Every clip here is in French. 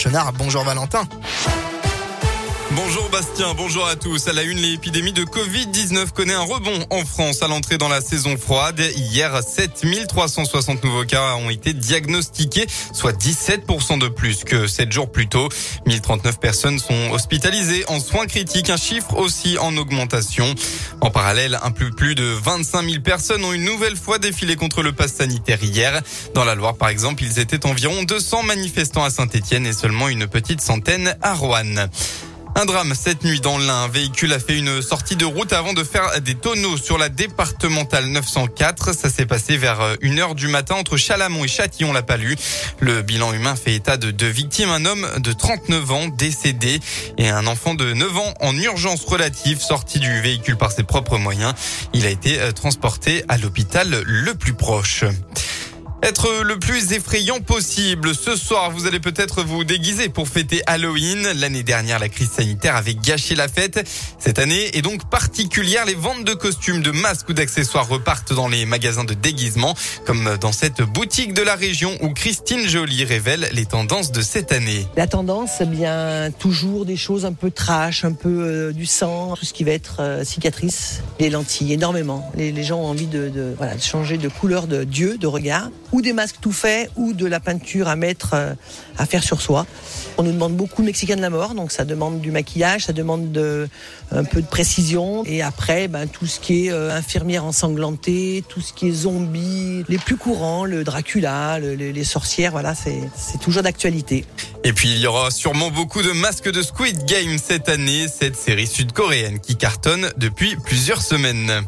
Chenard, bonjour Valentin. Bonjour Bastien, bonjour à tous. À la une, l'épidémie de Covid-19 connaît un rebond en France à l'entrée dans la saison froide. Hier, 7360 nouveaux cas ont été diagnostiqués, soit 17% de plus que 7 jours plus tôt. 1039 personnes sont hospitalisées en soins critiques, un chiffre aussi en augmentation. En parallèle, un peu plus de 25 000 personnes ont une nouvelle fois défilé contre le pass sanitaire hier. Dans la Loire, par exemple, ils étaient environ 200 manifestants à Saint-Etienne et seulement une petite centaine à Roanne. Un drame cette nuit dans l'Ain. Un véhicule a fait une sortie de route avant de faire des tonneaux sur la départementale 904. Ça s'est passé vers 1h du matin entre Chalamon et Châtillon-la-Palue. Le bilan humain fait état de 2 victimes. Un homme de 39 ans décédé et un enfant de 9 ans en urgence relative sorti du véhicule par ses propres moyens. Il a été transporté à l'hôpital le plus proche. Être le plus effrayant possible. Ce soir, vous allez peut-être vous déguiser pour fêter Halloween. L'année dernière, la crise sanitaire avait gâché la fête. Cette année est donc particulière. Les ventes de costumes, de masques ou d'accessoires repartent dans les magasins de déguisement, comme dans cette boutique de la région où Christine Joly révèle les tendances de cette année. La tendance, eh bien, toujours des choses un peu trash, un peu du sang, tout ce qui va être cicatrices, les lentilles, énormément. Les gens ont envie de changer de couleur de d'yeux, de regard. Ou des masques tout faits, ou de la peinture à mettre, à faire sur soi. On nous demande beaucoup le Mexicain de la mort, donc ça demande du maquillage, ça demande un peu de précision. Et après, tout ce qui est infirmière ensanglantée, tout ce qui est zombie, les plus courants, le Dracula, les sorcières, voilà, c'est toujours d'actualité. Et puis il y aura sûrement beaucoup de masques de Squid Game cette année, cette série sud-coréenne qui cartonne depuis plusieurs semaines.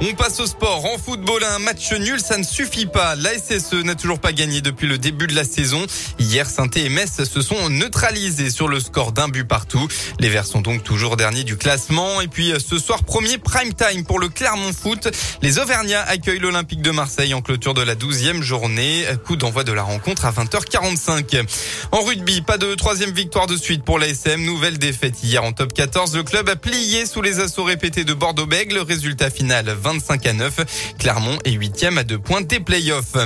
On passe au sport. En football, un match nul, ça ne suffit pas. La SSE n'a toujours pas gagné depuis le début de la saison. Hier, Saint-Etienne et Metz se sont neutralisés sur le score d'1 but partout. Les Verts sont donc toujours derniers du classement. Et puis ce soir, premier prime time pour le Clermont Foot. Les Auvergnats accueillent l'Olympique de Marseille en clôture de la 12e journée. Coup d'envoi de la rencontre à 20h45. En rugby, pas de 3e victoire de suite pour l'ASM. Nouvelle défaite hier en top 14. Le club a plié sous les assauts répétés de Bordeaux-Bègles. Résultat final, 25-9. Clermont est 8e à 2 points des playoffs.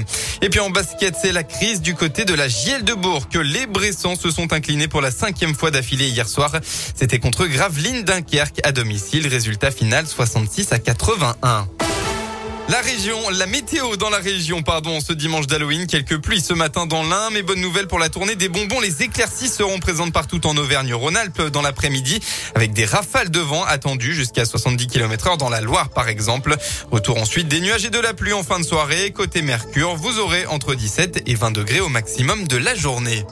Et puis en basket, c'est la crise du côté de la JL de Bourg. Les Bressans se sont inclinés pour la 5e fois d'affilée hier soir. C'était contre Gravelines Dunkerque à domicile. Résultat final 66-81. La météo dans la région, ce dimanche d'Halloween, quelques pluies ce matin dans l'Ain, mais bonne nouvelle pour la tournée des bonbons, les éclaircies seront présentes partout en Auvergne-Rhône-Alpes dans l'après-midi, avec des rafales de vent attendues jusqu'à 70 km/h dans la Loire par exemple. Retour ensuite des nuages et de la pluie en fin de soirée. Côté Mercure, vous aurez entre 17 et 20 degrés au maximum de la journée.